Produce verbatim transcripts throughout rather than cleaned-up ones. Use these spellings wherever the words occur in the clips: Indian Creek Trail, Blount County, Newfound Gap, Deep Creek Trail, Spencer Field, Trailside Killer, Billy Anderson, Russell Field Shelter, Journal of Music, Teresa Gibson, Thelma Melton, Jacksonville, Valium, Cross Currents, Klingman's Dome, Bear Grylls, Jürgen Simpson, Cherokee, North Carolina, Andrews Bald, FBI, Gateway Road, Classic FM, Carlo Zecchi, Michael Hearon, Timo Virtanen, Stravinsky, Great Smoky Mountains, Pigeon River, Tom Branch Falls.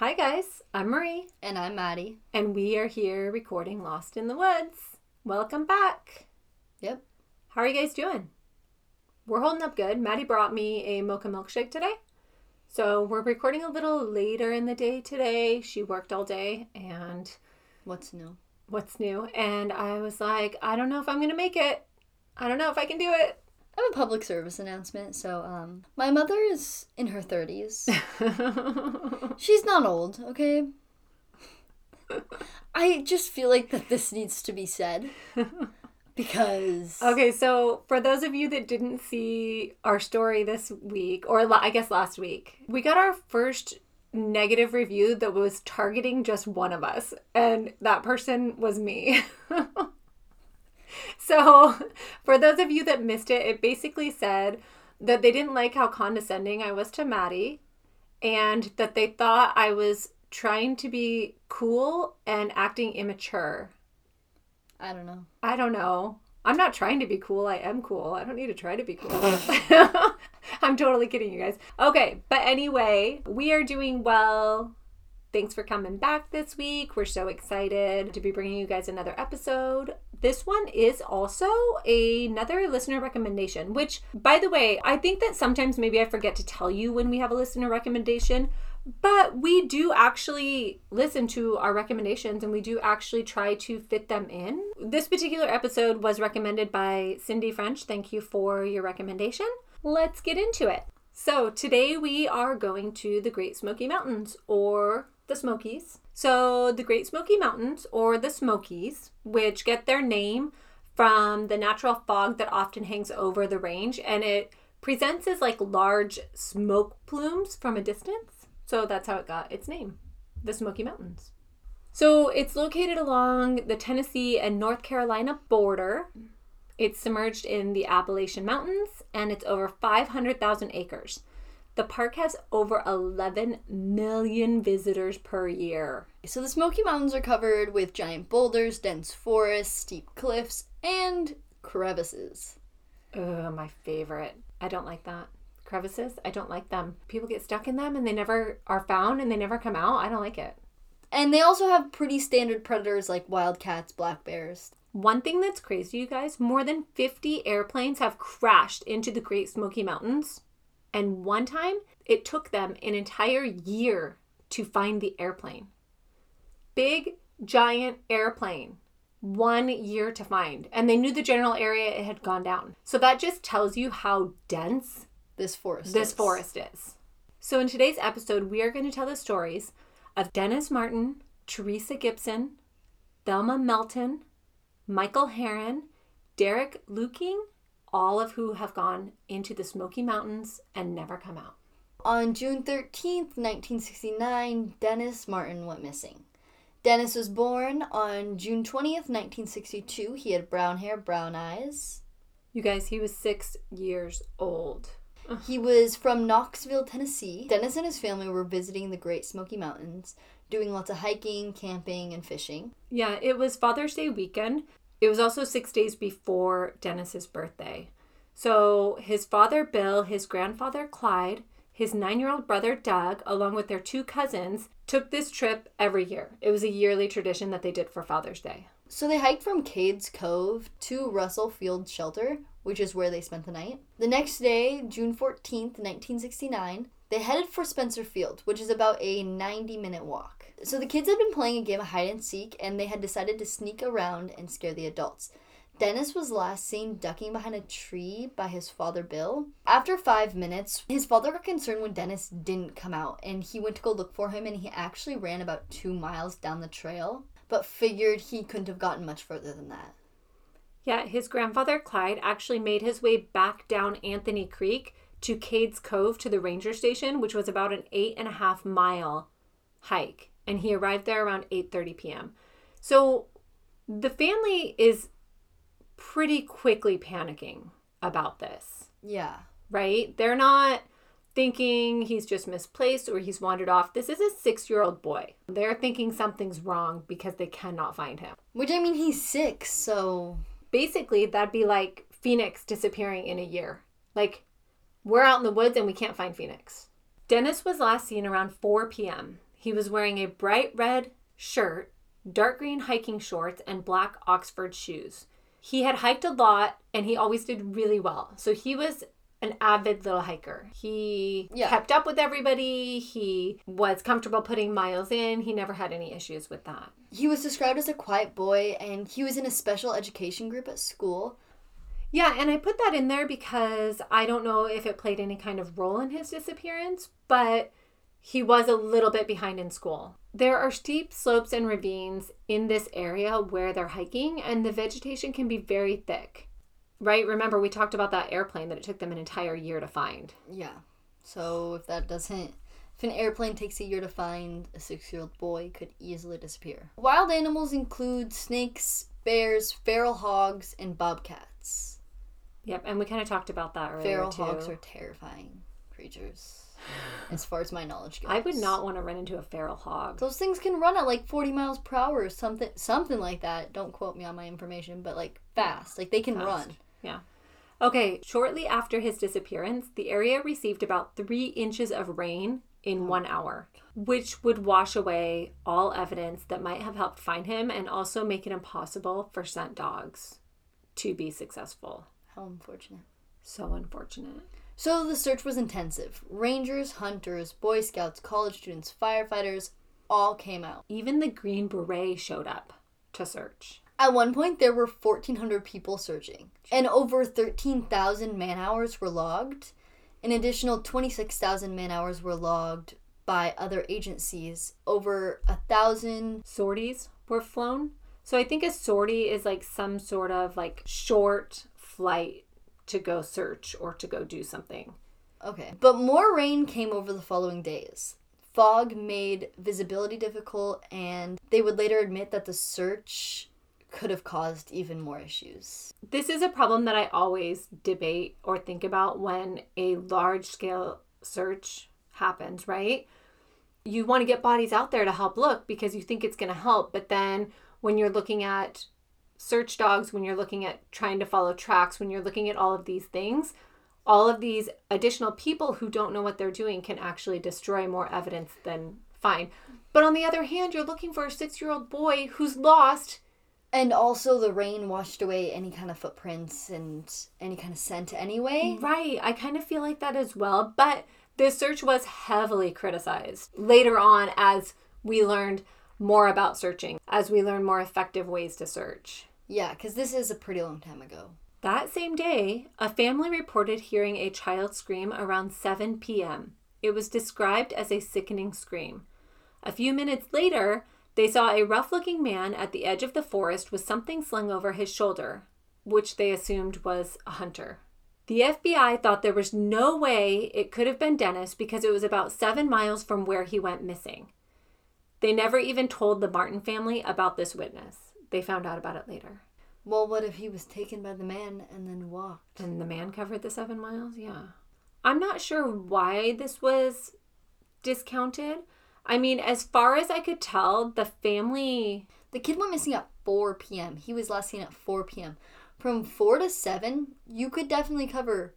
Hi guys, I'm Marie. And I'm Maddie. And we are here recording Lost in the Woods. Welcome back. Yep. How are you guys doing? We're holding up good. Maddie brought me a mocha milkshake today. So we're recording a little later in the day today. She worked all day and... What's new? What's new? And I was like, I don't know if I'm going to make it. I don't know if I can do it. I have a public service announcement. So, um, my mother is in her thirties. She's not old, okay? I just feel like that this needs to be said because... Okay, so for those of you that didn't see our story this week, or I guess last week, we got our first negative review that was targeting just one of us, and that person was me. So, for those of you that missed it, it basically said that they didn't like how condescending I was to Maddie and that they thought I was trying to be cool and acting immature. I don't know. I don't know. I'm not trying to be cool. I am cool. I don't need to try to be cool. I'm totally kidding, you guys. Okay, but anyway, we are doing well. Thanks for coming back this week. We're so excited to be bringing you guys another episode. This one is also another listener recommendation, which, by the way, I think that sometimes maybe I forget to tell you when we have a listener recommendation, but we do actually listen to our recommendations and we do actually try to fit them in. This particular episode was recommended by Cindy French. Thank you for your recommendation. Let's get into it. So today we are going to the Great Smoky Mountains, or... the Smokies. So the Great Smoky Mountains, or the Smokies, which get their name from the natural fog that often hangs over the range, and it presents as like large smoke plumes from a distance. So that's how it got its name, the Smoky Mountains. So it's located along the Tennessee and North Carolina border. It's submerged in the Appalachian Mountains, and it's over five hundred thousand acres. The park has over eleven million visitors per year. So the Smoky Mountains are covered with giant boulders, dense forests, steep cliffs, and crevices. Ugh, my favorite. I don't like that. Crevices? I don't like them. People get stuck in them and they never are found and they never come out. I don't like it. And they also have pretty standard predators like wildcats, black bears. One thing that's crazy, you guys, more than fifty airplanes have crashed into the Great Smoky Mountains. And one time, it took them an entire year to find the airplane. Big, giant airplane. One year to find. And they knew the general area it had gone down. So that just tells you how dense this forest this is. forest is. So in today's episode, we are going to tell the stories of Dennis Martin, Teresa Gibson, Thelma Melton, Michael Hearon, Derek Lueking, all of who have gone into the Smoky Mountains and never come out. On June thirteenth, nineteen sixty-nine, Dennis Martin went missing. Dennis was born on June twentieth, nineteen sixty-two. He had brown hair, brown eyes. You guys, he was six years old. He was from Knoxville, Tennessee. Dennis and his family were visiting the Great Smoky Mountains, doing lots of hiking, camping, and fishing. Yeah, it was Father's Day weekend. It was also six days before Dennis's birthday. So his father, Bill, his grandfather, Clyde, his nine-year-old brother, Doug, along with their two cousins, took this trip every year. It was a yearly tradition that they did for Father's Day. So they hiked from Cades Cove to Russell Field Shelter, which is where they spent the night. The next day, June fourteenth, nineteen sixty-nine, they headed for Spencer Field, which is about a ninety-minute walk. So the kids had been playing a game of hide-and-seek, and they had decided to sneak around and scare the adults. Dennis was last seen ducking behind a tree by his father, Bill. After five minutes, his father got concerned when Dennis didn't come out, and he went to go look for him, and he actually ran about two miles down the trail, but figured he couldn't have gotten much further than that. Yeah, his grandfather, Clyde, actually made his way back down Anthony Creek to Cades Cove to the ranger station, which was about an eight and a half mile hike. And he arrived there around eight thirty p.m. So the family is pretty quickly panicking about this. Yeah. Right? They're not thinking he's just misplaced or he's wandered off. This is a six-year-old boy. They're thinking something's wrong because they cannot find him. Which, I mean, he's six, so... Basically, that'd be like Phoenix disappearing in a year. Like... We're out in the woods and we can't find Phoenix. Dennis was last seen around four p.m. He was wearing a bright red shirt, dark green hiking shorts, and black Oxford shoes. He had hiked a lot, and he always did really well. So he was an avid little hiker. He yeah. kept up with everybody. He was comfortable putting miles in. He never had any issues with that. He was described as a quiet boy, and he was in a special education group at school. Yeah, and I put that in there because I don't know if it played any kind of role in his disappearance, but he was a little bit behind in school. There are steep slopes and ravines in this area where they're hiking, and the vegetation can be very thick. Right? Remember, we talked about that airplane that it took them an entire year to find. Yeah. So if that doesn't... If an airplane takes a year to find, a six-year-old boy could easily disappear. Wild animals include snakes, bears, feral hogs, and bobcats. Yep, and we kind of talked about that earlier, feral too. Feral hogs are terrifying creatures, as far as my knowledge goes. I would not want to run into a feral hog. Those things can run at like forty miles per hour or something something like that. Don't quote me on my information, but like fast. Like they can fast. run. Yeah. Okay, shortly after his disappearance, the area received about three inches of rain in one hour, which would wash away all evidence that might have helped find him and also make it impossible for scent dogs to be successful. How unfortunate. So unfortunate. So the search was intensive. Rangers, hunters, Boy Scouts, college students, firefighters, all came out. Even the Green Beret showed up to search. At one point, there were fourteen hundred people searching, and over thirteen thousand man-hours were logged. An additional twenty-six thousand man-hours were logged by other agencies. Over one thousand sorties were flown. So I think a sortie is like some sort of like short flight to go search or to go do something. Okay. But more rain came over the following days. Fog made visibility difficult, and they would later admit that the search could have caused even more issues. This is a problem that I always debate or think about when a large-scale search happens, right? You want to get bodies out there to help look because you think it's going to help, but then when you're looking at search dogs, when you're looking at trying to follow tracks, when you're looking at all of these things, all of these additional people who don't know what they're doing can actually destroy more evidence than find. But on the other hand, you're looking for a six-year-old boy who's lost. And also the rain washed away any kind of footprints and any kind of scent anyway. Right. I kind of feel like that as well. But this search was heavily criticized later on as we learned more about searching, as we learn more effective ways to search. Yeah, because this is a pretty long time ago. That same day, a family reported hearing a child scream around seven p.m. It was described as a sickening scream. A few minutes later, they saw a rough-looking man at the edge of the forest with something slung over his shoulder, which they assumed was a hunter. The F B I thought there was no way it could have been Dennis because it was about seven miles from where he went missing. They never even told the Martin family about this witness. They found out about it later. Well, what if he was taken by the man and then walked? And the man covered the seven miles? Yeah. I'm not sure why this was discounted. I mean, as far as I could tell, the family... The kid went missing at four p.m. He was last seen at four p.m. From four to seven, you could definitely cover...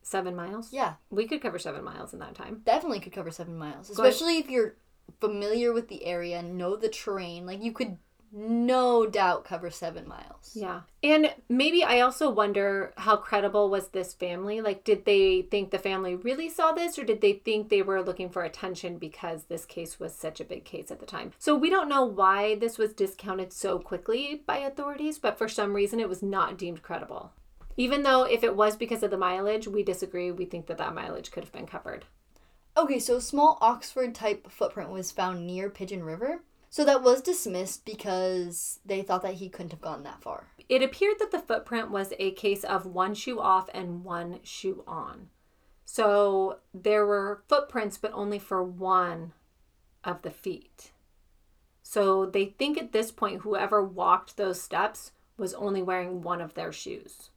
Seven miles? Yeah. We could cover seven miles in that time. Definitely could cover seven miles. Especially if you're familiar with the area, know the terrain. Like, you could... no doubt cover seven miles. Yeah. And maybe I also wonder how credible was this family? Like, did they think the family really saw this, or did they think they were looking for attention because this case was such a big case at the time? So we don't know why this was discounted so quickly by authorities, but for some reason it was not deemed credible. Even though if it was because of the mileage, we disagree. We think that that mileage could have been covered. Okay, so a small Oxford-type footprint was found near Pigeon River. So that was dismissed because they thought that he couldn't have gone that far. It appeared that the footprint was a case of one shoe off and one shoe on. So there were footprints, but only for one of the feet. So they think at this point, whoever walked those steps was only wearing one of their shoes.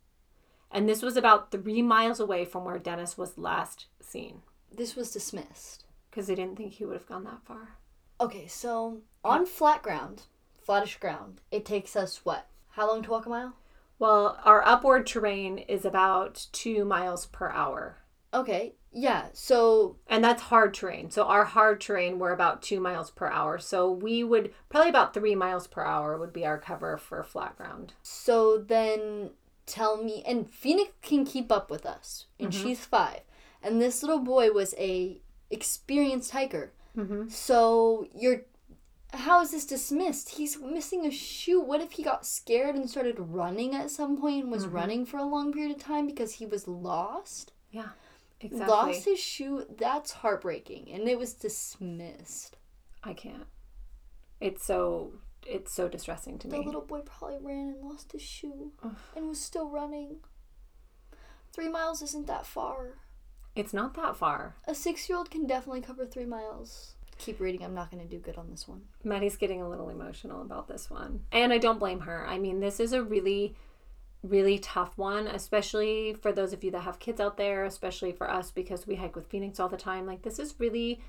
And this was about three miles away from where Dennis was last seen. This was dismissed. Because they didn't think he would have gone that far. Okay, so on flat ground, flattish ground, it takes us what? How long to walk a mile? Well, our upward terrain is about two miles per hour. Okay, Yeah, so... And that's hard terrain. So our hard terrain, we're about two miles per hour. So we would... Probably about three miles per hour would be our cover for flat ground. So then tell me... And Phoenix can keep up with us. And mm-hmm. she's five. And this little boy was a experienced hiker. Mm-hmm. So you're... How is this dismissed? He's missing a shoe. What if he got scared and started running at some point and was mm-hmm. running for a long period of time because he was lost? Yeah. Exactly. Lost his shoe. That's heartbreaking, and it was dismissed. I can't. It's so it's so distressing to the me. The little boy probably ran and lost his shoe, ugh. And was still running. Three miles isn't that far. It's not that far. A six-year-old can definitely cover three miles. Keep reading. I'm not going to do good on this one. Maddie's getting a little emotional about this one, and I don't blame her. I mean, this is a really. really tough one, especially for those of you that have kids out there, especially for us because we hike with Phoenix all the time. Like, this is really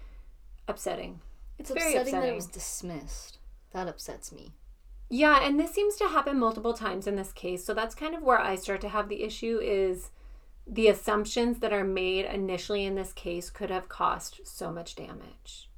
upsetting. It's, it's upsetting, upsetting that it was dismissed. That upsets me. Yeah, and this seems to happen multiple times in this case. So that's kind of where I start to have the issue is the assumptions that are made initially in this case could have caused so much damage.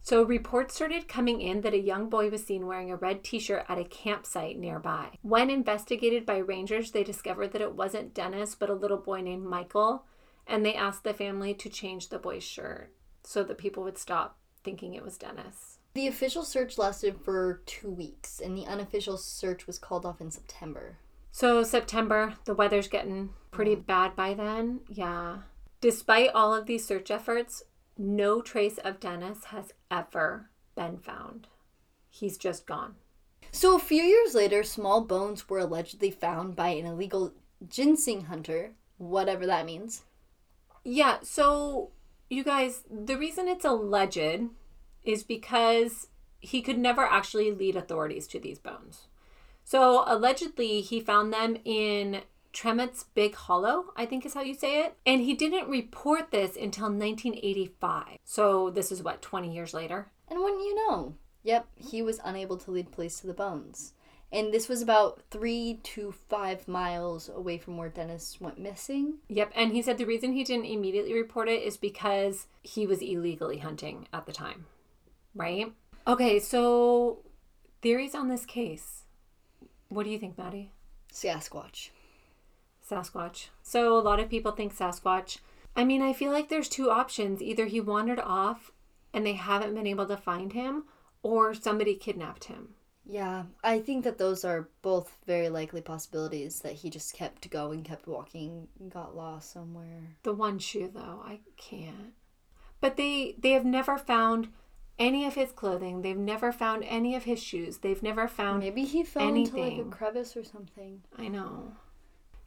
So reports started coming in that a young boy was seen wearing a red t-shirt at a campsite nearby. When investigated by rangers, they discovered that it wasn't Dennis, but a little boy named Michael, and they asked the family to change the boy's shirt so that people would stop thinking it was Dennis. The official search lasted for two weeks, and the unofficial search was called off in September. So September, the weather's getting pretty bad by then, yeah. Despite all of these search efforts, no trace of Dennis has ever been found. He's just gone. So a few years later, small bones were allegedly found by an illegal ginseng hunter, whatever that means. Yeah, so you guys, the reason it's alleged is because he could never actually lead authorities to these bones. So allegedly, he found them in Tremont's Big Hollow, I think is how you say it. And he didn't report this until nineteen eighty-five. So this is, what, twenty years later? And wouldn't you know? Yep, he was unable to lead police to the bones. And this was about three to five miles away from where Dennis went missing. Yep, and he said the reason he didn't immediately report it is because he was illegally hunting at the time, right? Okay, so theories on this case. What do you think, Maddie? Sasquatch. Sasquatch. So a lot of people think Sasquatch. I mean, I feel like there's two options. Either he wandered off and they haven't been able to find him, or somebody kidnapped him. Yeah, I think that those are both very likely possibilities, that he just kept going, kept walking, got lost somewhere. The one shoe, though, I can't. But they, they have never found any of his clothing. They've never found any of his shoes. They've never found anything. Maybe he fell anything. into like a crevice or something. I know.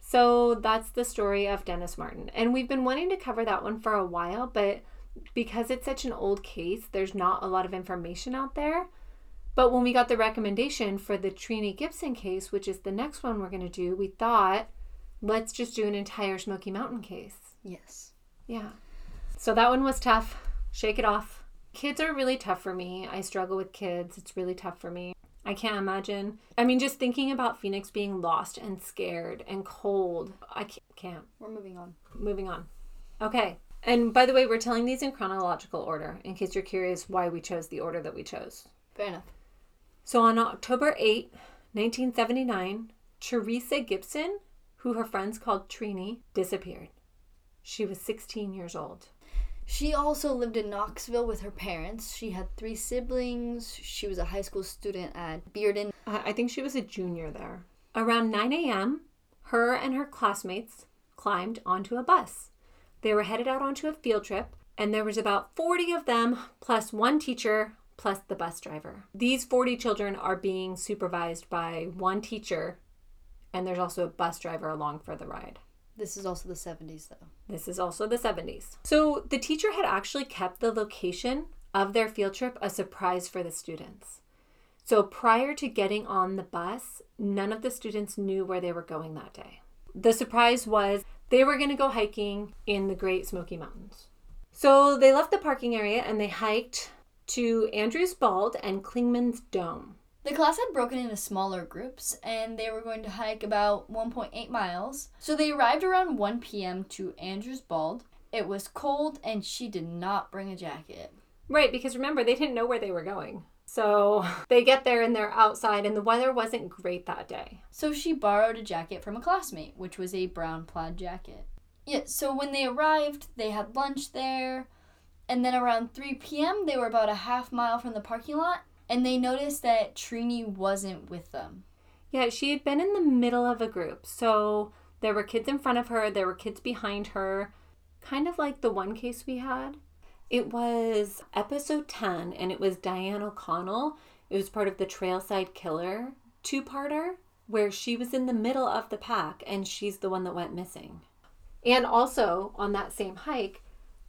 So that's the story of Dennis Martin. And we've been wanting to cover that one for a while, but because it's such an old case, there's not a lot of information out there. But when we got the recommendation for the Trini Gibson case, which is the next one we're going to do, we thought, let's just do an entire Smoky Mountain case. Yes. Yeah. So that one was tough. Shake it off. Kids are really tough for me. I struggle with kids. It's really tough for me. I can't imagine. I mean, just thinking about Phoenix being lost and scared and cold. I can't. We're moving on. Moving on. Okay. And by the way, we're telling these in chronological order, in case you're curious why we chose the order that we chose. Fair enough. So on October eighth, nineteen seventy-nine, Teresa Gibson, who her friends called Trini, disappeared. She was sixteen years old. She also lived in Knoxville with her parents. She had three siblings. She was a high school student at Bearden. I think she was a junior there. Around nine a.m., her and her classmates climbed onto a bus. They were headed out onto a field trip, and there was about forty of them, plus one teacher, plus the bus driver. These forty children are being supervised by one teacher, and there's also a bus driver along for the ride. This is also the seventies, though. This is also the seventies. So the teacher had actually kept the location of their field trip a surprise for the students. So prior to getting on the bus, none of the students knew where they were going that day. The surprise was they were going to go hiking in the Great Smoky Mountains. So they left the parking area and they hiked to Andrews Bald and Klingman's Dome. The class had broken into smaller groups, and they were going to hike about one point eight miles. So they arrived around one p.m. to Andrews Bald, It was cold, and she did not bring a jacket. Right, because remember, they didn't know where they were going. So they get there, and they're outside, and the weather wasn't great that day. So she borrowed a jacket from a classmate, which was a brown plaid jacket. Yeah, so when they arrived, they had lunch there, and then around three p.m., they were about a half mile from the parking lot, and they noticed that Trini wasn't with them. Yeah, she had been in the middle of a group, so there were kids in front of her, there were kids behind her, kind of like the one case we had. It was episode ten, and it was Diane O'Connell. It was part of the Trailside Killer two-parter, where she was in the middle of the pack, and she's the one that went missing. And also, on that same hike,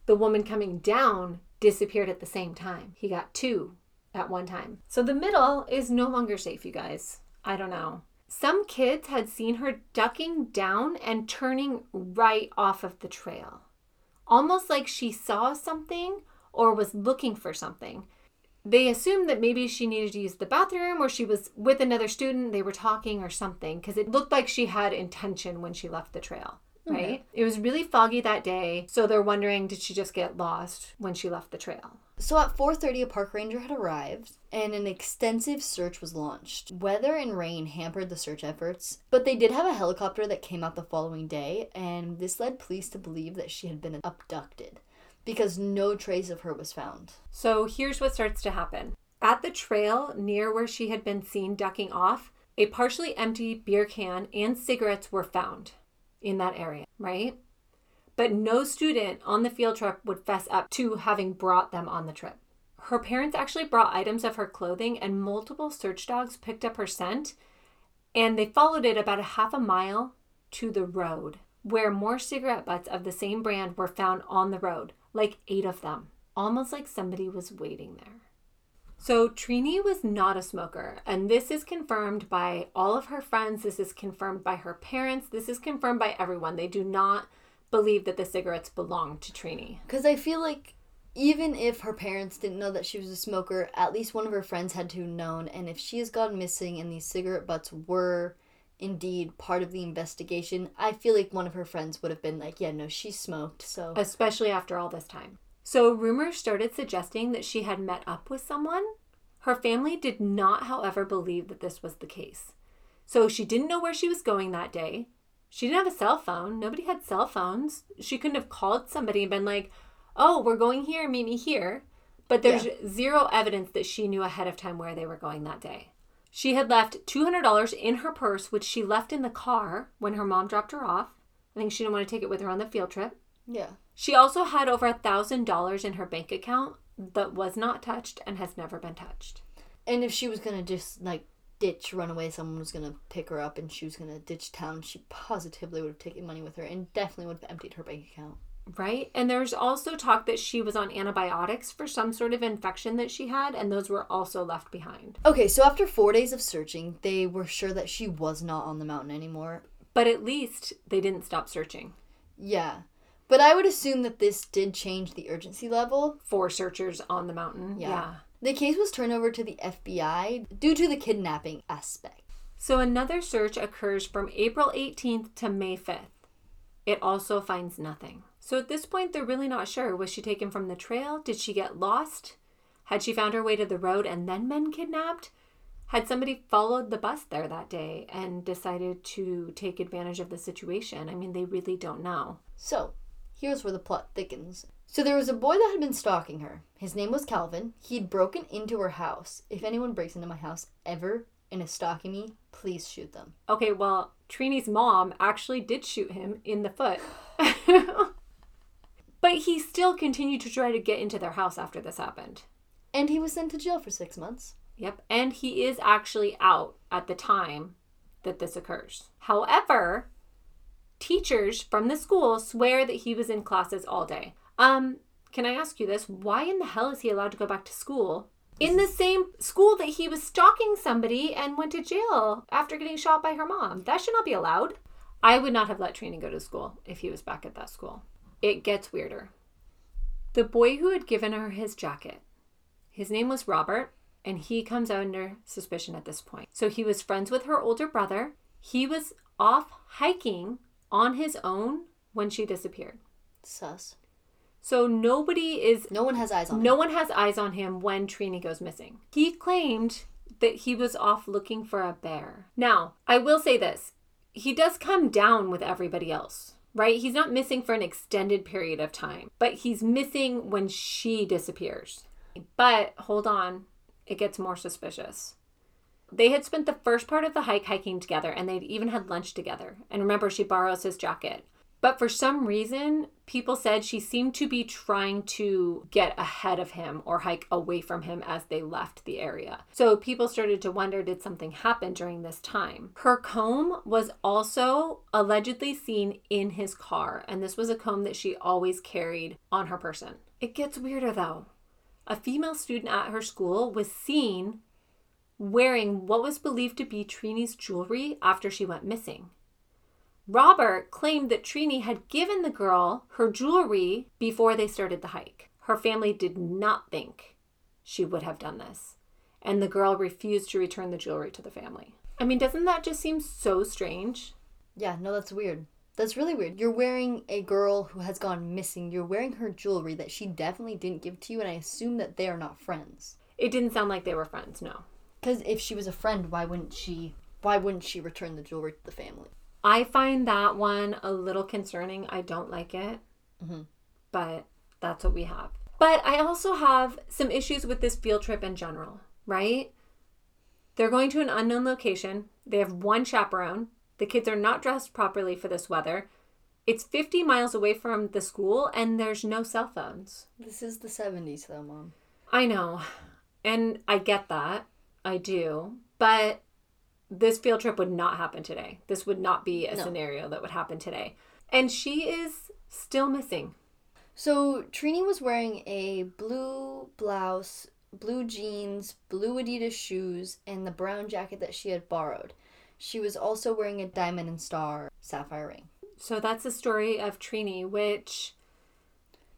the woman coming down disappeared at the same time. He got two at one time. So the middle is no longer safe, you guys. I don't know. Some kids had seen her ducking down and turning right off of the trail. Almost like she saw something or was looking for something. They assumed that maybe she needed to use the bathroom or she was with another student, they were talking or something, because it looked like she had intention when she left the trail, right? Okay. It was really foggy that day, so they're wondering, did she just get lost when she left the trail? So at four thirty, a park ranger had arrived, and an extensive search was launched. Weather and rain hampered the search efforts, but they did have a helicopter that came out the following day, and this led police to believe that she had been abducted, because no trace of her was found. So here's what starts to happen. At the trail, near where she had been seen ducking off, a partially empty beer can and cigarettes were found in that area, right? But no student on the field trip would fess up to having brought them on the trip. Her parents actually brought items of her clothing, and multiple search dogs picked up her scent, and they followed it about a half a mile to the road, where more cigarette butts of the same brand were found on the road, like eight of them, almost like somebody was waiting there. So Trini was not a smoker, and this is confirmed by all of her friends. This is confirmed by her parents. This is confirmed by everyone. They do not believe that the cigarettes belonged to Trini. Because I feel like even if her parents didn't know that she was a smoker, at least one of her friends had to have known. And if she has gone missing and these cigarette butts were indeed part of the investigation, I feel like one of her friends would have been like, yeah, no, she smoked. So especially after all this time. So rumors started suggesting that she had met up with someone. Her family did not, however, believe that this was the case. So she didn't know where she was going that day. She didn't have a cell phone. Nobody had cell phones. She couldn't have called somebody and been like, oh, we're going here, meet me here. But there's yeah. zero evidence that she knew ahead of time where they were going that day. She had left two hundred dollars in her purse, which she left in the car when her mom dropped her off. I think she didn't want to take it with her on the field trip. Yeah. She also had over one thousand dollars in her bank account that was not touched and has never been touched. And if she was going to just, like, ditch, run away, someone was going to pick her up and she was going to ditch town, she positively would have taken money with her and definitely would have emptied her bank account. Right? And there's also talk that she was on antibiotics for some sort of infection that she had, and those were also left behind. Okay, so after four days of searching, they were sure that she was not on the mountain anymore. But at least they didn't stop searching. Yeah. But I would assume that this did change the urgency level. For searchers on the mountain. Yeah. yeah. The case was turned over to the F B I due to the kidnapping aspect. So another search occurs from April eighteenth to May fifth. It also finds nothing. So at this point, they're really not sure. Was she taken from the trail? Did she get lost? Had she found her way to the road and then been kidnapped? Had somebody followed the bus there that day and decided to take advantage of the situation? I mean, they really don't know. So here's where the plot thickens. So there was a boy that had been stalking her. His name was Calvin. He'd broken into her house. If anyone breaks into my house ever and is stalking me, please shoot them. Okay, well, Trini's mom actually did shoot him in the foot. But he still continued to try to get into their house after this happened. And he was sent to jail for six months. Yep, and he is actually out at the time that this occurs. However, teachers from the school swear that he was in classes all day. Um, can I ask you this? Why in the hell is he allowed to go back to school in the same school that he was stalking somebody and went to jail after getting shot by her mom? That should not be allowed. I would not have let Trini go to school if he was back at that school. It gets weirder. The boy who had given her his jacket, his name was Robert, and he comes under suspicion at this point. So he was friends with her older brother. He was off hiking on his own when she disappeared. Sus. So nobody is... No one has eyes on him. No one has eyes on him when Trini goes missing. He claimed that he was off looking for a bear. Now, I will say this. He does come down with everybody else, right? He's not missing for an extended period of time. But he's missing when she disappears. But, hold on. It gets more suspicious. They had spent the first part of the hike hiking together, and they'd even had lunch together. And remember, she borrows his jacket. But for some reason, people said she seemed to be trying to get ahead of him or hike away from him as they left the area. So people started to wonder, did something happen during this time? Her comb was also allegedly seen in his car. And this was a comb that she always carried on her person. It gets weirder, though. A female student at her school was seen wearing what was believed to be Trini's jewelry after she went missing. Robert claimed that Trini had given the girl her jewelry before they started the hike. Her family did not think she would have done this, and the girl refused to return the jewelry to the family. I mean, doesn't that just seem so strange? Yeah, no, that's weird. That's really weird. You're wearing a girl who has gone missing. You're wearing her jewelry that she definitely didn't give to you, and I assume that they are not friends. It didn't sound like they were friends, no. Because if she was a friend, why wouldn't she, why wouldn't she return the jewelry to the family? I find that one a little concerning. I don't like it, mm-hmm. but that's what we have. But I also have some issues with this field trip in general, right? They're going to an unknown location. They have one chaperone. The kids are not dressed properly for this weather. It's fifty miles away from the school, and there's no cell phones. This is the seventies, though, Mom. I know, and I get that. I do, but... This field trip would not happen today. This would not be a no. scenario that would happen today. And she is still missing. So Trini was wearing a blue blouse, blue jeans, blue Adidas shoes, and the brown jacket that she had borrowed. She was also wearing a diamond and star sapphire ring. So that's the story of Trini, which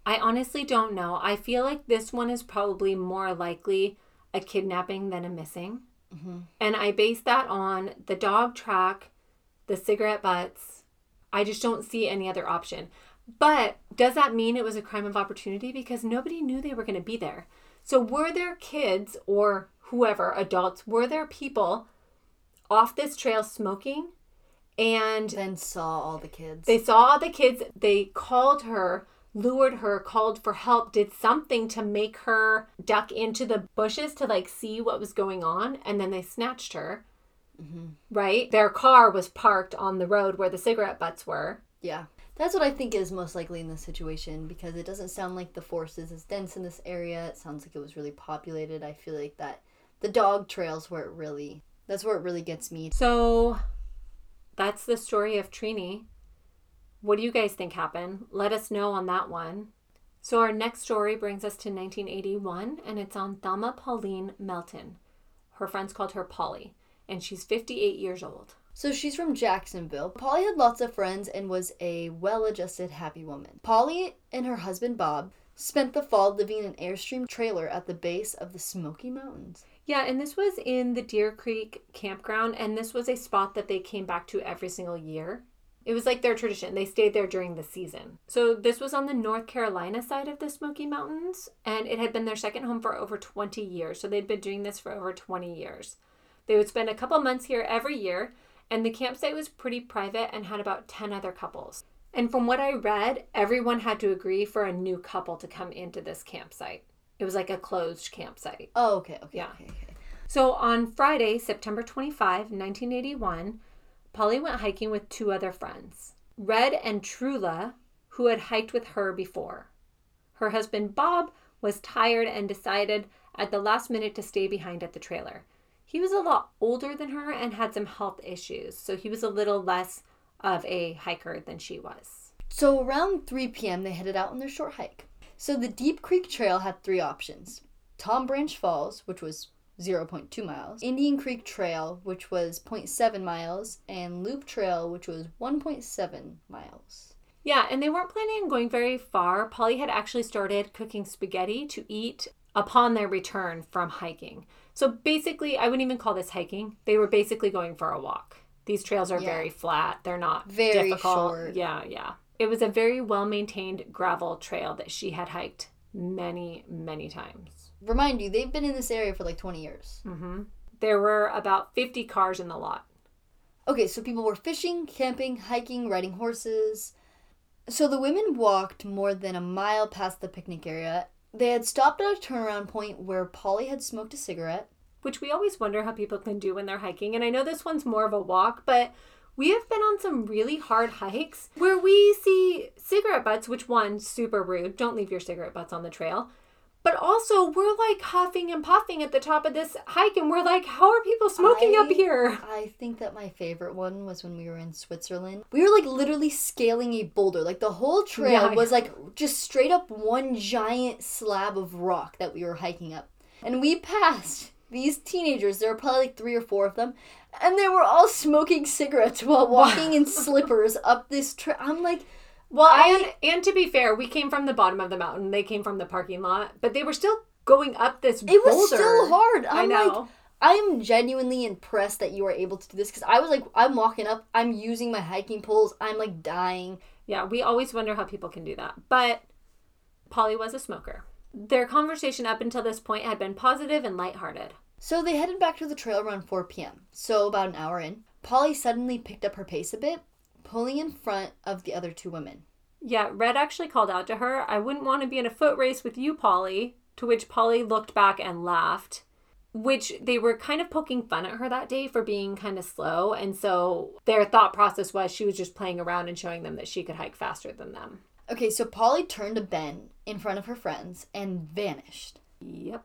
I honestly don't know. I feel like this one is probably more likely a kidnapping than a missing. Mm-hmm. And I base that on the dog track, the cigarette butts. I just don't see any other option. But does that mean it was a crime of opportunity? Because nobody knew they were going to be there. So were there kids or whoever, adults, were there people off this trail smoking? And then saw all the kids. They saw all the kids. They called her, lured her, called for help, did something to make her duck into the bushes to, like, see what was going on, and then they snatched her, mm-hmm. right? Their car was parked on the road where the cigarette butts were. Yeah. That's what I think is most likely in this situation, because it doesn't sound like the forest is as dense in this area. It sounds like it was really populated. I feel like that the dog trail's where it really, that's where it really gets me. So that's the story of Trini. What do you guys think happened? Let us know on that one. So our next story brings us to nineteen eighty-one, and it's on Thelma Pauline Melton. Her friends called her Polly, and she's fifty-eight years old. So she's from Jacksonville. Polly had lots of friends and was a well-adjusted, happy woman. Polly and her husband, Bob, spent the fall living in an Airstream trailer at the base of the Smoky Mountains. Yeah, and this was in the Deer Creek campground, and this was a spot that they came back to every single year. It was like their tradition. They stayed there during the season. So this was on the North Carolina side of the Smoky Mountains, and it had been their second home for over twenty years. So they'd been doing this for over twenty years. They would spend a couple months here every year, and the campsite was pretty private and had about ten other couples. And from what I read, everyone had to agree for a new couple to come into this campsite. It was like a closed campsite. Oh, okay, okay, yeah. okay, okay. So on Friday, September twenty-fifth, nineteen eighty-one, Polly went hiking with two other friends, Red and Trula, who had hiked with her before. Her husband, Bob, was tired and decided at the last minute to stay behind at the trailer. He was a lot older than her and had some health issues, so he was a little less of a hiker than she was. So around three p.m., they headed out on their short hike. So the Deep Creek Trail had three options. Tom Branch Falls, which was zero point two miles, Indian Creek Trail, which was zero point seven miles, and Loop Trail, which was one point seven miles. Yeah, and they weren't planning on going very far. Polly had actually started cooking spaghetti to eat upon their return from hiking. So basically, I wouldn't even call this hiking. They were basically going for a walk. These trails are yeah. very flat. They're not very difficult. Short. Yeah, yeah. It was a very well-maintained gravel trail that she had hiked many, many times. Remind you, they've been in this area for like twenty years. Mm-hmm. There were about fifty cars in the lot. Okay, so people were fishing, camping, hiking, riding horses. So the women walked more than a mile past the picnic area. They had stopped at a turnaround point where Polly had smoked a cigarette. Which we always wonder how people can do when they're hiking. And I know this one's more of a walk, but we have been on some really hard hikes where we see cigarette butts, which, one, super rude. Don't leave your cigarette butts on the trail. But also, we're like huffing and puffing at the top of this hike, and we're like, how are people smoking I, up here? I think that my favorite one was when we were in Switzerland. We were like literally scaling a boulder. Like the whole trail yeah, was like just straight up one giant slab of rock that we were hiking up. And we passed these teenagers. There were probably like three or four of them. And they were all smoking cigarettes while walking in slippers up this trail. I'm like... Well, I, and, and to be fair, we came from the bottom of the mountain. They came from the parking lot. But they were still going up this it boulder. It was still hard. I'm I know. Like, I'm genuinely impressed that you were able to do this. Because I was like, I'm walking up. I'm using my hiking poles. I'm like dying. Yeah, we always wonder how people can do that. But Polly was a smoker. Their conversation up until this point had been positive and lighthearted. So they headed back to the trail around four p.m. So about an hour in, Polly suddenly picked up her pace a bit, pulling in front of the other two women. Yeah, Red actually called out to her, "I wouldn't want to be in a foot race with you, Polly," to which Polly looked back and laughed, which they were kind of poking fun at her that day for being kind of slow. And so their thought process was she was just playing around and showing them that she could hike faster than them. Okay, so Polly turned a bend in front of her friends and vanished. Yep.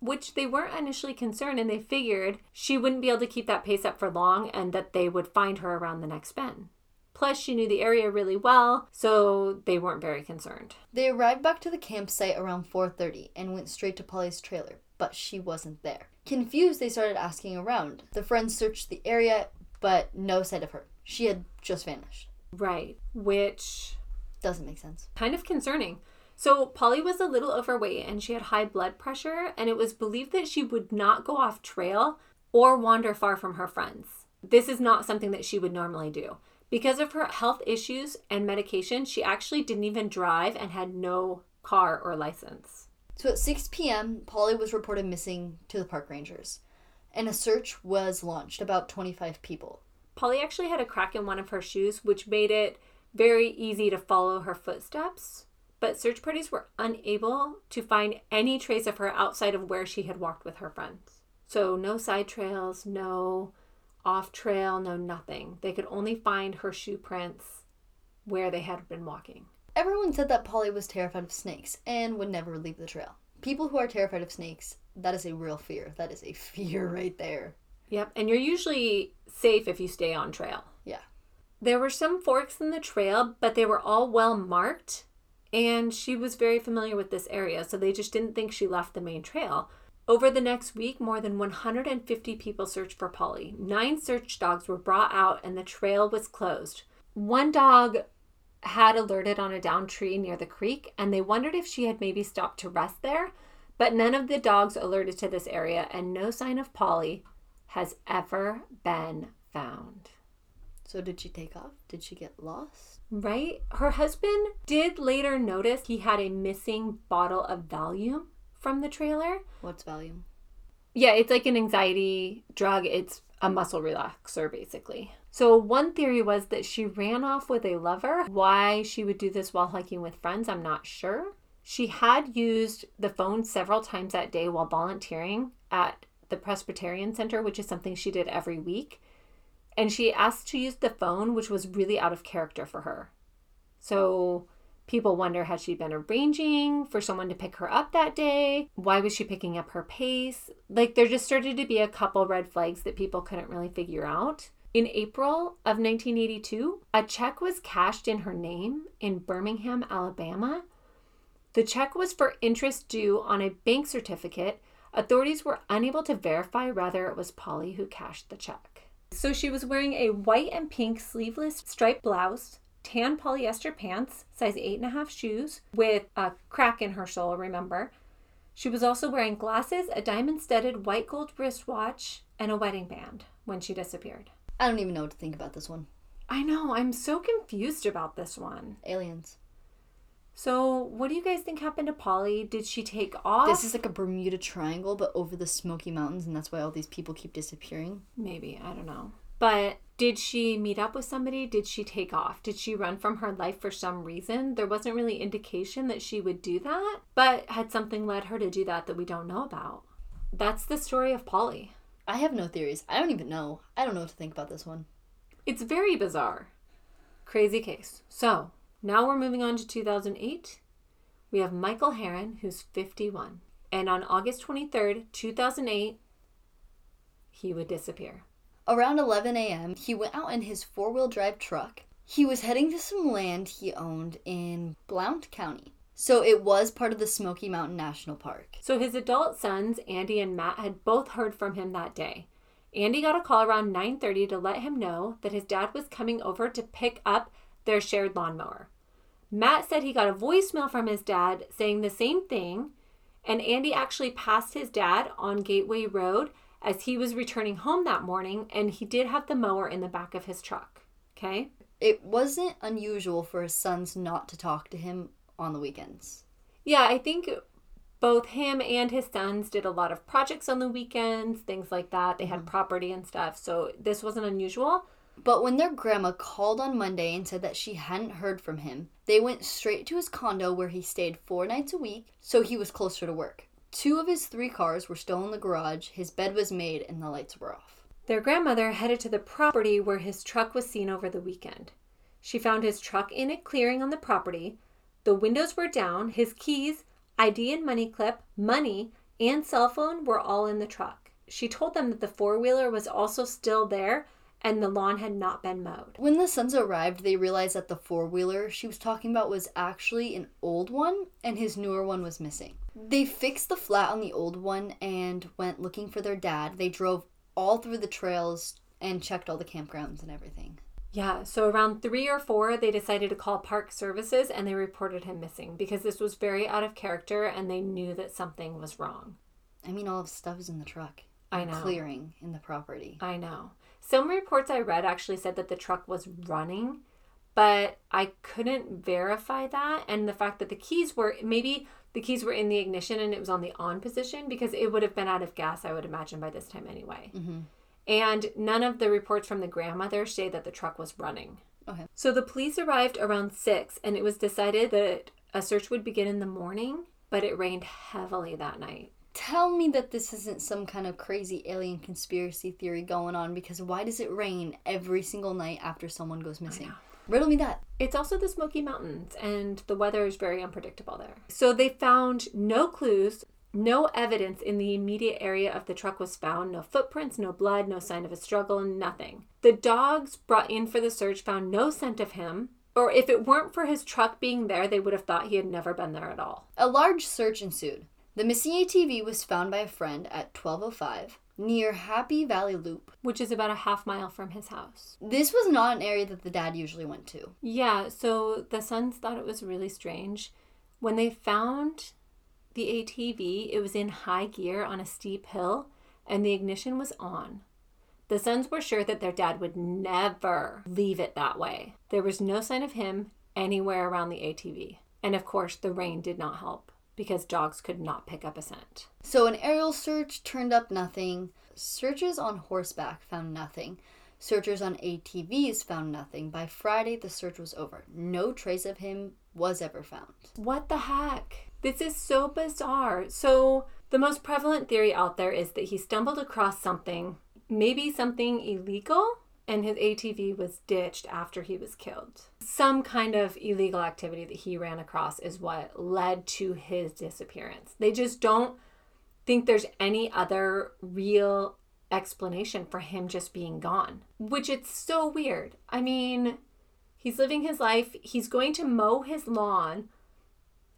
Which they weren't initially concerned, and they figured she wouldn't be able to keep that pace up for long and that they would find her around the next bend. Plus, she knew the area really well, so they weren't very concerned. They arrived back to the campsite around four thirty and went straight to Polly's trailer, but she wasn't there. Confused, they started asking around. The friends searched the area, but no sight of her. She had just vanished. Right, which... doesn't make sense. Kind of concerning. So Polly was a little overweight and she had high blood pressure, and it was believed that she would not go off trail or wander far from her friends. This is not something that she would normally do. Because of her health issues and medication, she actually didn't even drive and had no car or license. So at six p.m., Polly was reported missing to the park rangers, and a search was launched, about twenty-five people. Polly actually had a crack in one of her shoes, which made it very easy to follow her footsteps, but search parties were unable to find any trace of her outside of where she had walked with her friends. So no side trails, no... off trail, no nothing. They could only find her shoe prints where they had been walking. Everyone said that Polly was terrified of snakes and would never leave the trail. People who are terrified of snakes, that is a real fear. That is a fear right there. Yep, and you're usually safe if you stay on trail. Yeah. There were some forks in the trail, but they were all well marked, and she was very familiar with this area, so they just didn't think she left the main trail. Over the next week, more than one hundred fifty people searched for Polly. Nine search dogs were brought out and the trail was closed. One dog had alerted on a downed tree near the creek, and they wondered if she had maybe stopped to rest there, but none of the dogs alerted to this area, and no sign of Polly has ever been found. So did she take off? Did she get lost? Right? Her husband did later notice he had a missing bottle of Valium from the trailer. What's Valium? Yeah, it's like an anxiety drug. It's a muscle relaxer, basically. So one theory was that she ran off with a lover. Why she would do this while hiking with friends, I'm not sure. She had used the phone several times that day while volunteering at the Presbyterian Center, which is something she did every week. And she asked to use the phone, which was really out of character for her. So... people wonder, had she been arranging for someone to pick her up that day? Why was she picking up her pace? Like, there just started to be a couple red flags that people couldn't really figure out. In April of nineteen eighty-two, a check was cashed in her name in Birmingham, Alabama. The check was for interest due on a bank certificate. Authorities were unable to verify whether it was Polly who cashed the check. So she was wearing a white and pink sleeveless striped blouse, tan polyester pants, size eight and a half shoes with a crack in her sole, remember. She was also wearing glasses, a diamond-studded white gold wristwatch, and a wedding band when she disappeared. I don't even know what to think about this one. I know. I'm so confused about this one. Aliens. So, what do you guys think happened to Polly? Did she take off? This is like a Bermuda Triangle, but over the Smoky Mountains, and that's why all these people keep disappearing. Maybe. I don't know. But did she meet up with somebody? Did she take off? Did she run from her life for some reason? There wasn't really indication that she would do that, but had something led her to do that that we don't know about? That's the story of Polly. I have no theories. I don't even know. I don't know what to think about this one. It's very bizarre. Crazy case. So, now we're moving on to two thousand eight. We have Michael Hearon, who's fifty-one. And on August twenty-third, two thousand eight, he would disappear. Around eleven a.m., he went out in his four-wheel drive truck. He was heading to some land he owned in Blount County. So it was part of the Smoky Mountain National Park. So his adult sons, Andy and Matt, had both heard from him that day. Andy got a call around nine thirty to let him know that his dad was coming over to pick up their shared lawnmower. Matt said he got a voicemail from his dad saying the same thing, and Andy actually passed his dad on Gateway Road as he was returning home that morning, and he did have the mower in the back of his truck, okay? It wasn't unusual for his sons not to talk to him on the weekends. Yeah, I think both him and his sons did a lot of projects on the weekends, things like that. They had mm-hmm. property and stuff, so this wasn't unusual. But when their grandma called on Monday and said that she hadn't heard from him, they went straight to his condo where he stayed four nights a week, so he was closer to work. Two of his three cars were still in the garage, his bed was made, and the lights were off. Their grandmother headed to the property where his truck was seen over the weekend. She found his truck in a clearing on the property. The windows were down, his keys, I D and money clip, money, and cell phone were all in the truck. She told them that the four-wheeler was also still there, and the lawn had not been mowed. When the sons arrived, they realized that the four-wheeler she was talking about was actually an old one, and his newer one was missing. They fixed the flat on the old one and went looking for their dad. They drove all through the trails and checked all the campgrounds and everything. Yeah, so around three or four, they decided to call park services, and they reported him missing because this was very out of character, and they knew that something was wrong. I mean, all of the stuff is in the truck. I know. Clearing in the property. I know. Some reports I read actually said that the truck was running, but I couldn't verify that. And the fact that the keys were, maybe the keys were in the ignition and it was on the on position, because it would have been out of gas, I would imagine, by this time anyway. Mm-hmm. And none of the reports from the grandmother say that the truck was running. Okay. So the police arrived around six, and it was decided that a search would begin in the morning, but it rained heavily that night. Tell me that this isn't some kind of crazy alien conspiracy theory going on, because why does it rain every single night after someone goes missing? Riddle me that. It's also the Smoky Mountains, and the weather is very unpredictable there. So they found no clues, no evidence in the immediate area of the truck was found, no footprints, no blood, no sign of a struggle, nothing. The dogs brought in for the search found no scent of him. Or if it weren't for his truck being there, they would have thought he had never been there at all. A large search ensued. The missing A T V was found by a friend at twelve oh five near Happy Valley Loop, which is about a half mile from his house. This was not an area that the dad usually went to. Yeah, so the sons thought it was really strange. When they found the A T V, it was in high gear on a steep hill, and the ignition was on. The sons were sure that their dad would never leave it that way. There was no sign of him anywhere around the A T V. And of course, the rain did not help, because dogs could not pick up a scent. So an aerial search turned up nothing. Searches on horseback found nothing. Searchers on A T Vs found nothing. By Friday, the search was over. No trace of him was ever found. What the heck? This is so bizarre. So the most prevalent theory out there is that he stumbled across something, maybe something illegal, and his A T V was ditched after he was killed. Some kind of illegal activity that he ran across is what led to his disappearance. They just don't think there's any other real explanation for him just being gone, which it's so weird. I mean, he's living his life. He's going to mow his lawn.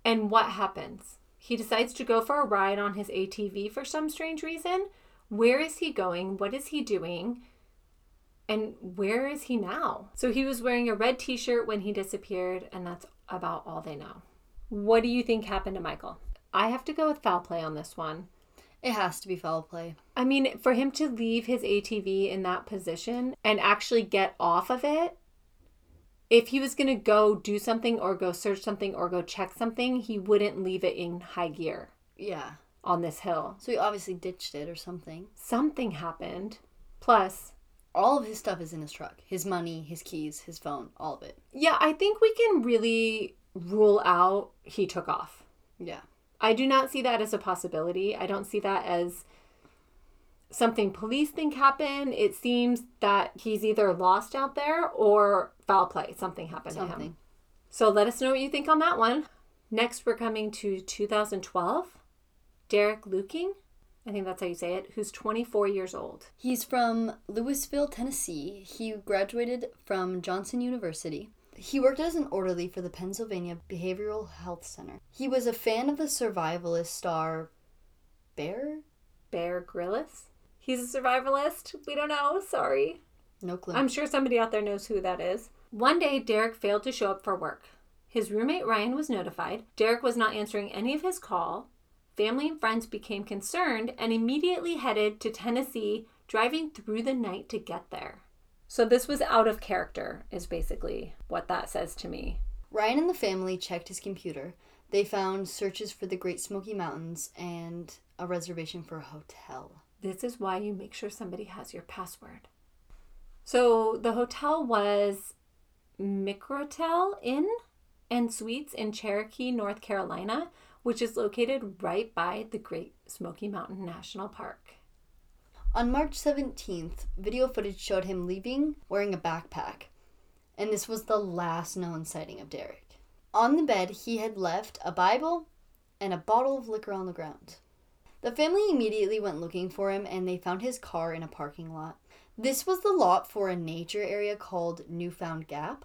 And what happens? He decides to go for a ride on his A T V for some strange reason. Where is he going? What is he doing? And where is he now? So he was wearing a red t-shirt when he disappeared, and that's about all they know. What do you think happened to Michael? I have to go with foul play on this one. It has to be foul play. I mean, for him to leave his A T V in that position and actually get off of it if he was going to go do something or go search something or go check something, he wouldn't leave it in high gear. Yeah. On this hill. So he obviously ditched it or something. Something happened. Plus, all of his stuff is in his truck. His money, his keys, his phone, all of it. Yeah, I think we can really rule out he took off. Yeah. I do not see that as a possibility. I don't see that as something police think happened. It seems that he's either lost out there or foul play. Something happened something. to him. So let us know what you think on that one. Next, we're coming to two thousand twelve. Derek Lueking, I think that's how you say it, who's twenty-four years old. He's from Louisville, Tennessee. He graduated from Johnson University. He worked as an orderly for the Pennsylvania Behavioral Health Center. He was a fan of the survivalist star Bear? Bear Grylls? He's a survivalist. We don't know. Sorry. No clue. I'm sure somebody out there knows who that is. One day, Derek failed to show up for work. His roommate Ryan was notified. Derek was not answering any of his call. Family and friends became concerned and immediately headed to Tennessee, driving through the night to get there. So this was out of character, is basically what that says to me. Ryan and the family checked his computer. They found searches for the Great Smoky Mountains and a reservation for a hotel. This is why you make sure somebody has your password. So the hotel was Microtel Inn and Suites in Cherokee, North Carolina, which is located right by the Great Smoky Mountain National Park. On March seventeenth, video footage showed him leaving wearing a backpack, and this was the last known sighting of Derek. On the bed, he had left a Bible and a bottle of liquor on the ground. The family immediately went looking for him, and they found his car in a parking lot. This was the lot for a nature area called Newfound Gap.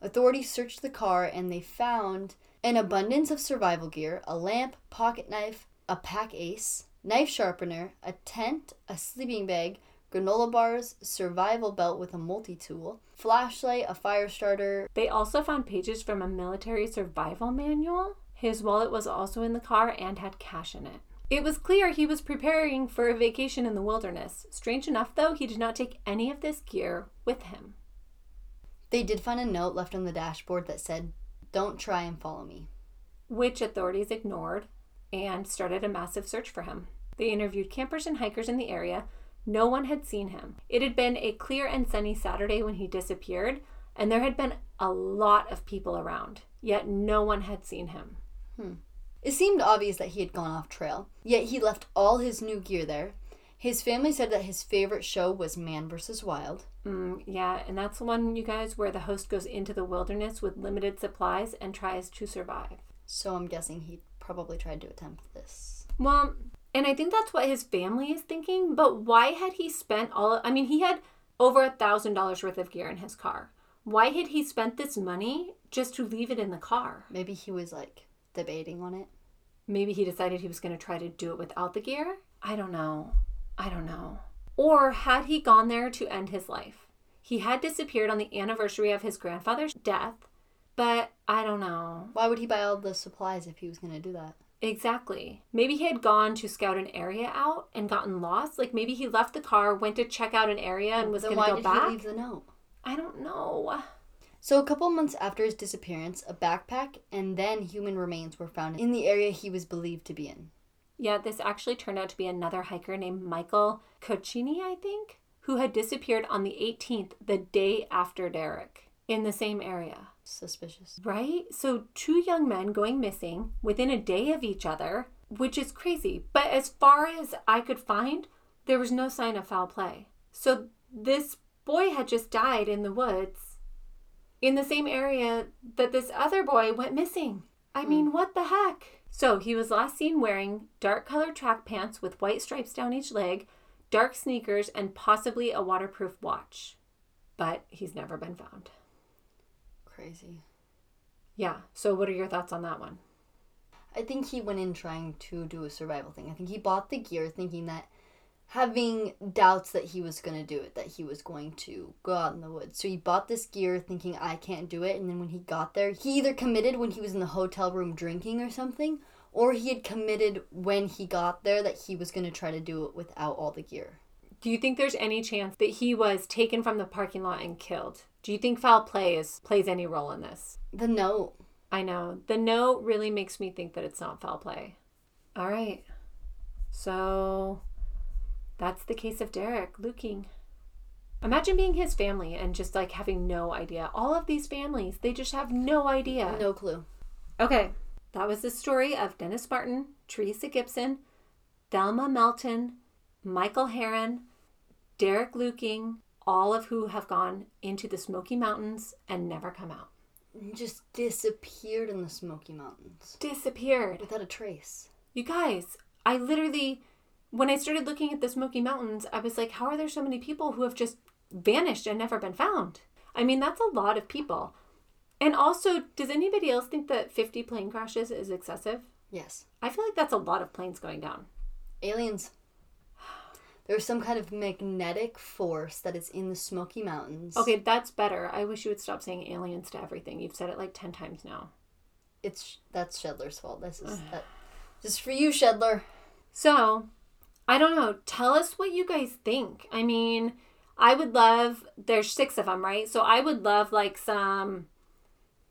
Authorities searched the car, and they found an abundance of survival gear, a lamp, pocket knife, a pack ace, knife sharpener, a tent, a sleeping bag, granola bars, survival belt with a multi-tool, flashlight, a fire starter. They also found pages from a military survival manual. His wallet was also in the car and had cash in it. It was clear he was preparing for a vacation in the wilderness. Strange enough, though, he did not take any of this gear with him. They did find a note left on the dashboard that said, "Don't try and follow me," which authorities ignored and started a massive search for him. They interviewed campers and hikers in the area. No one had seen him. It had been a clear and sunny Saturday when he disappeared, and there had been a lot of people around, yet no one had seen him. Hmm. It seemed obvious that he had gone off trail, yet he left all his new gear there. His family said that his favorite show was Man versus. Wild. Mm, yeah, and that's the one, you guys, where the host goes into the wilderness with limited supplies and tries to survive. So I'm guessing he probably tried to attempt this. Well, and I think that's what his family is thinking, but why had he spent all... I mean, he had over one thousand dollars worth of gear in his car. Why had he spent this money just to leave it in the car? Maybe he was, like, debating on it. Maybe he decided he was going to try to do it without the gear? I don't know. I don't know. Or had he gone there to end his life? He had disappeared on the anniversary of his grandfather's death, but I don't know. Why would he buy all the supplies if he was going to do that? Exactly. Maybe he had gone to scout an area out and gotten lost. Like, maybe he left the car, went to check out an area, and was going to go back. Then why did he leave the note? I don't know. So a couple months after his disappearance, a backpack and then human remains were found in the area he was believed to be in. Yeah, this actually turned out to be another hiker named Michael Cochini, I think, who had disappeared on the eighteenth, the day after Derek, in the same area. Suspicious. Right? So two young men going missing within a day of each other, which is crazy. But as far as I could find, there was no sign of foul play. So this boy had just died in the woods in the same area that this other boy went missing. I mean, mm. what the heck? So he was last seen wearing dark-colored track pants with white stripes down each leg, dark sneakers, and possibly a waterproof watch. But he's never been found. Crazy. Yeah. So what are your thoughts on that one? I think he went in trying to do a survival thing. I think he bought the gear thinking that, having doubts that he was going to do it, that he was going to go out in the woods. So he bought this gear thinking, I can't do it. And then when he got there, he either committed when he was in the hotel room drinking or something, or he had committed when he got there that he was going to try to do it without all the gear. Do you think there's any chance that he was taken from the parking lot and killed Do you think foul play is plays any role in this? The note. I know. The note really makes me think that it's not foul play. All right. So that's the case of Derek Lueking. Imagine being his family and just like having no idea. All of these families, they just have no idea. No clue. Okay. That was the story of Dennis Martin, Teresa Gibson, Thelma Melton, Michael Hearon, Derek Lueking, all of who have gone into the Smoky Mountains and never come out. Just disappeared in the Smoky Mountains. Disappeared. Without a trace. You guys, I literally, when I started looking at the Smoky Mountains, I was like, how are there so many people who have just vanished and never been found? I mean, that's a lot of people. And also, does anybody else think that fifty plane crashes is excessive? Yes. I feel like that's a lot of planes going down. Aliens. There's some kind of magnetic force that is in the Smoky Mountains. Okay, that's better. I wish you would stop saying aliens to everything. You've said it like ten times now. It's that's Shedler's fault. This is that, this is for you, Shedler. So, I don't know. Tell us what you guys think. I mean, I would love... There's six of them, right? So I would love like some...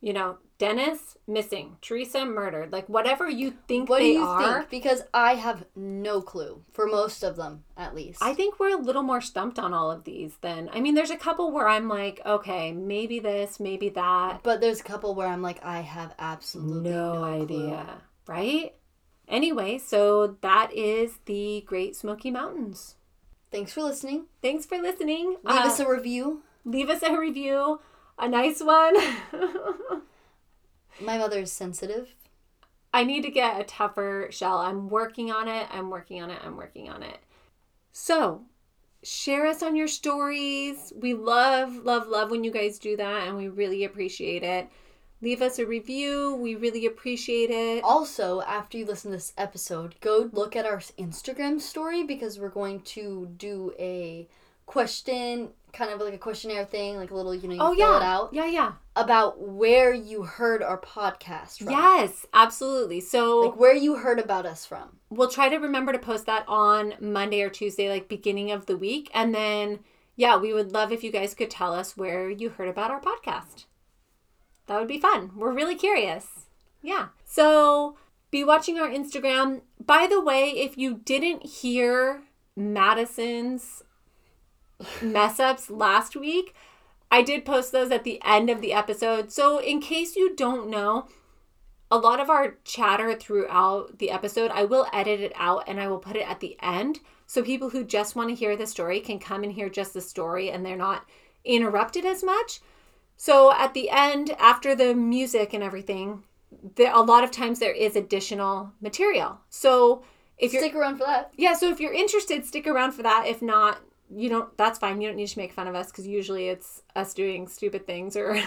You know, Dennis, missing. Teresa, murdered. Like, whatever you think what they are. What do you are, think? Because I have no clue. For most of them, at least. I think we're a little more stumped on all of these than... I mean, there's a couple where I'm like, okay, maybe this, maybe that. But there's a couple where I'm like, I have absolutely no, no idea. Clue. Right? Anyway, so that is the Great Smoky Mountains. Thanks for listening. Thanks for listening. Leave uh, us a review. Leave us a review. A nice one. My mother is sensitive. I need to get a tougher shell. I'm working on it. I'm working on it. I'm working on it. So share us on your stories. We love, love, love when you guys do that. And we really appreciate it. Leave us a review. We really appreciate it. Also, after you listen to this episode, go look at our Instagram story because we're going to do a question, kind of like a questionnaire thing, like a little, you know, you oh, fill yeah. it out. Yeah, yeah. About where you heard our podcast from. Yes, absolutely. So, like where you heard about us from. We'll try to remember to post that on Monday or Tuesday, like beginning of the week. And then, yeah, we would love if you guys could tell us where you heard about our podcast. That would be fun. We're really curious. Yeah. So, be watching our Instagram. By the way, if you didn't hear Madison's mess ups last week, I did post those at the end of the episode. So in case you don't know, a lot of our chatter throughout the episode, I will edit it out and I will put it at the end. So people who just want to hear the story can come and hear just the story and they're not interrupted as much. So at the end, after the music and everything, there, a lot of times there is additional material. So if you're... Stick around for that. Yeah, so if you're interested, stick around for that. If not... You don't, that's fine. You don't need to make fun of us because usually it's us doing stupid things or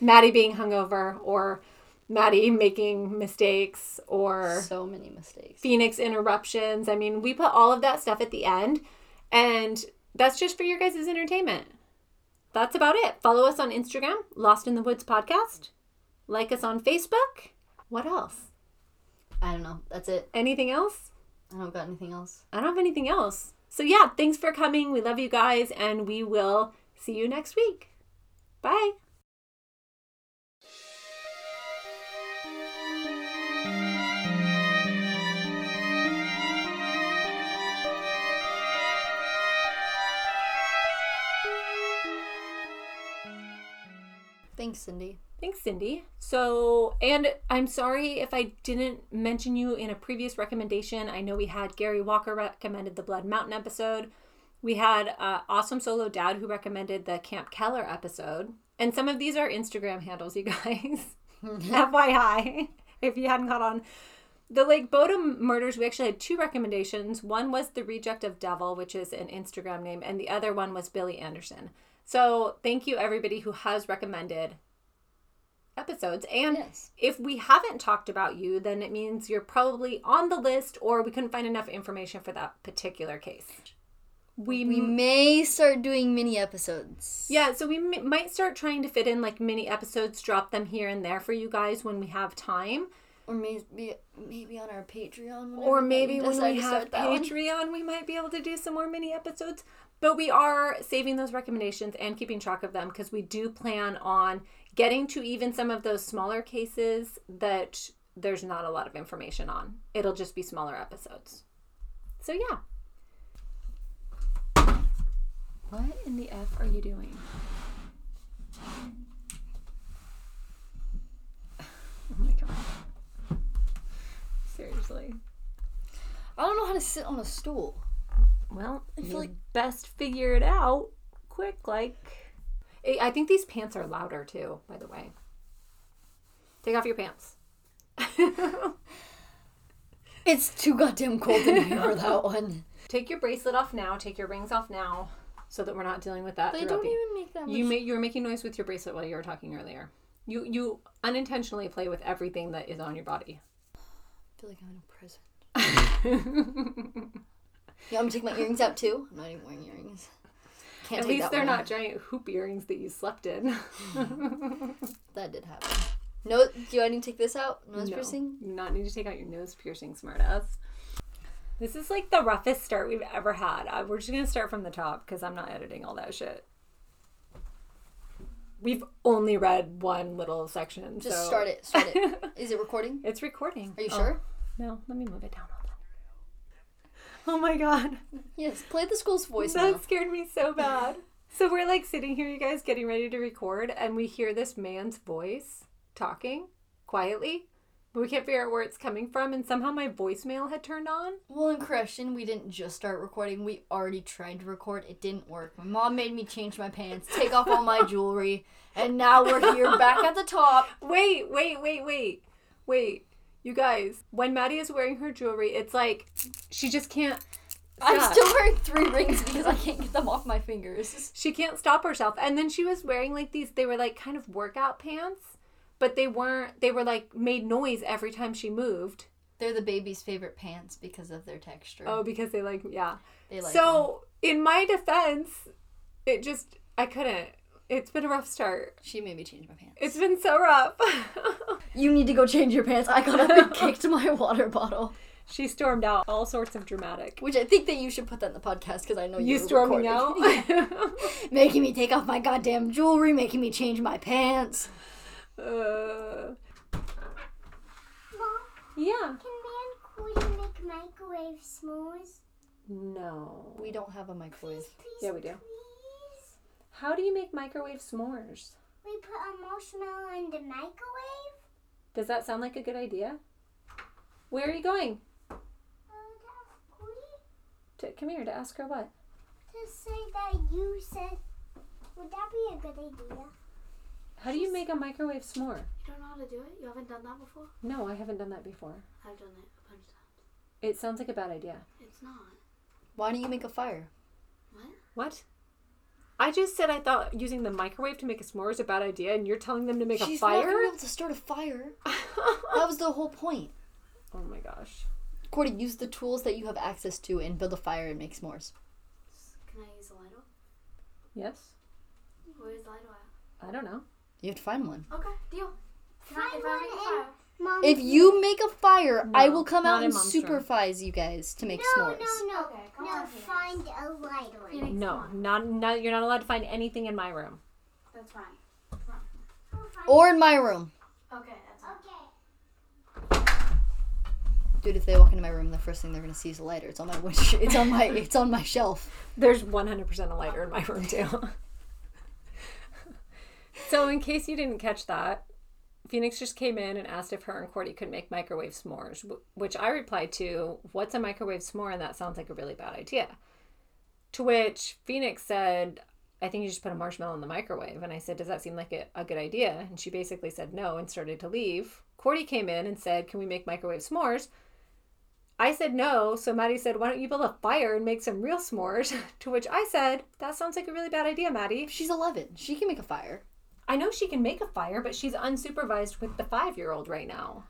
Maddie being hungover or Maddie making mistakes or so many mistakes. Phoenix interruptions. I mean, we put all of that stuff at the end and that's just for your guys' entertainment. That's about it. Follow us on Instagram, Lost in the Woods Podcast. Like us on Facebook. What else? I don't know. That's it. Anything else? I don't got anything else. I don't have anything else. So yeah, thanks for coming. We love you guys, and we will see you next week. Bye. Thanks, Cindy. Thanks, Cindy. So, and I'm sorry if I didn't mention you in a previous recommendation. I know we had Gary Walker recommended the Blood Mountain episode. We had uh, Awesome Solo Dad who recommended the Camp Keller episode. And some of these are Instagram handles, you guys. F Y I, if you hadn't caught on. The Lake Bodom murders, we actually had two recommendations. One was The Reject of Devil, which is an Instagram name. And the other one was Billy Anderson. So thank you, everybody who has recommended episodes. And yes. If we haven't talked about you, then it means you're probably on the list or we couldn't find enough information for that particular case. We, we m- may start doing mini episodes. Yeah, so we m- might start trying to fit in like mini episodes, drop them here and there for you guys when we have time. Or maybe maybe on our Patreon. Or maybe when we have Patreon, we might be able to do some more mini episodes. But we are saving those recommendations and keeping track of them because we do plan on getting to even some of those smaller cases that there's not a lot of information on. It'll just be smaller episodes. So, yeah. What in the F are you doing? Oh my God. Seriously. I don't know how to sit on a stool. Well, I feel like best figure it out quick, like. I think these pants are louder too, by the way. Take off your pants. It's too goddamn cold in here for that one. Take your bracelet off now. Take your rings off now, so that we're not dealing with that. They don't the... even make that much. You made you were making noise with your bracelet while you were talking earlier. You you unintentionally play with everything that is on your body. I feel like I'm in a prison. Yeah, I'm gonna take my earrings out too. I'm not even wearing earrings. Can't At take least that they're one. Not giant hoop earrings that you slept in. That did happen. No, do I need to take this out? Nose no, piercing? You do not need to take out your nose piercing, smartass. This is like the roughest start we've ever had. I, we're just gonna start from the top because I'm not editing all that shit. We've only read one little section. Just so. start it. Start it. Is it recording? It's recording. Are you oh, sure? No. Let me move it down. Oh my God. Yes, play the school's voice. That now. scared me so bad. So we're like sitting here, you guys, getting ready to record, and we hear this man's voice talking quietly, but we can't figure out where it's coming from, and somehow my voicemail had turned on. Well, in correction, we didn't just start recording. We already tried to record. It didn't work. My mom made me change my pants, take off all my jewelry, and now we're here back at the top. Wait, wait, wait, wait, wait. You guys, when Maddie is wearing her jewelry, it's like she just can't stop. I'm still wearing three rings because I can't get them off my fingers. She can't stop herself. And then she was wearing like these, they were like kind of workout pants, but they weren't, they were like made noise every time she moved. They're the baby's favorite pants because of their texture. Oh, because they like, yeah. They like So, them. In my defense, it just, I couldn't. It's been a rough start. She made me change my pants. It's been so rough. You need to go change your pants. I got up and kicked my water bottle. She stormed out. All sorts of dramatic. Which I think that you should put that in the podcast because I know you You storming recording. Out? Making me take off my goddamn jewelry. Making me change my pants. Uh, Mom? Yeah? Can Van Coy make microwave s'mores? No. We don't have a microwave. Please, please, yeah, we do. Please. How do you make microwave s'mores? We put a marshmallow in the microwave. Does that sound like a good idea? Where are you going? Uh, to, to come here to ask her what? To say that you said. Would that be a good idea? How do you make a microwave s'more? You don't know how to do it? You haven't done that before? No, I haven't done that before. I've done it a bunch of times. It sounds like a bad idea. It's not. Why don't you make a fire? What? What? I just said I thought using the microwave to make a s'more is a bad idea, and you're telling them to make She's a fire? She's not going to be able to start a fire. That was the whole point. Oh my gosh. Cordy, use the tools that you have access to and build a fire and make s'mores. Can I use a Lidl? Yes. Where's Lidl at? I don't know. You have to find one. Okay, deal. Can I, if I make a fire? If you make a fire, no, I will come out and supervise room. You guys to make no, s'mores. No, no, no. Okay, no, find a lighter. No, not, not, you're not allowed to find anything in my room. That's fine. Or in my room. Okay, that's fine. Okay. Dude, if they walk into my room, the first thing they're gonna see is a lighter. It's on my wish. It's on my. It's on my shelf. There's one hundred percent a lighter in my room too. So in case you didn't catch that, Phoenix just came in and asked if her and Cordy could make microwave s'mores, which I replied to, what's a microwave s'more? And that sounds like a really bad idea. To which Phoenix said, I think you just put a marshmallow in the microwave. And I said, does that seem like a, a good idea? And she basically said no and started to leave. Cordy came in and said, can we make microwave s'mores? I said no. So Maddie said, why don't you build a fire and make some real s'mores? To which I said, that sounds like a really bad idea, Maddie. She's eleven. She can make a fire. I know she can make a fire, but she's unsupervised with the five-year-old right now.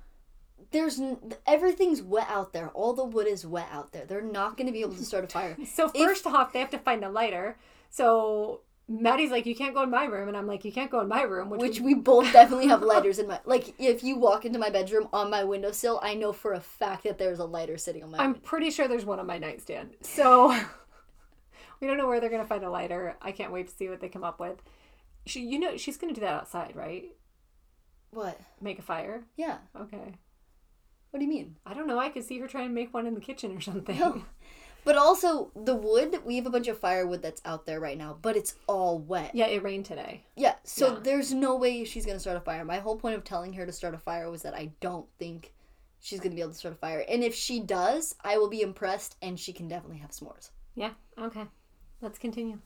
There's n- everything's wet out there. All the wood is wet out there. They're not going to be able to start a fire. So first if, off, they have to find a lighter. So Maddie's like, you can't go in my room. And I'm like, you can't go in my room. Which, which we both definitely have lighters in my... Like, if you walk into my bedroom on my windowsill, I know for a fact that there's a lighter sitting on my... I'm window. Pretty sure there's one on my nightstand. So... We don't know where they're going to find a lighter. I can't wait to see what they come up with. She, you know, she's going to do that outside, right? What? Make a fire? Yeah. Okay. What do you mean? I don't know. I could see her trying to make one in the kitchen or something. No. But also, the wood, we have a bunch of firewood that's out there right now, but it's all wet. Yeah, it rained today. Yeah, so yeah. There's no way she's going to start a fire. My whole point of telling her to start a fire was that I don't think she's going to be able to start a fire. And if she does, I will be impressed, and she can definitely have s'mores. Yeah, okay. Let's continue.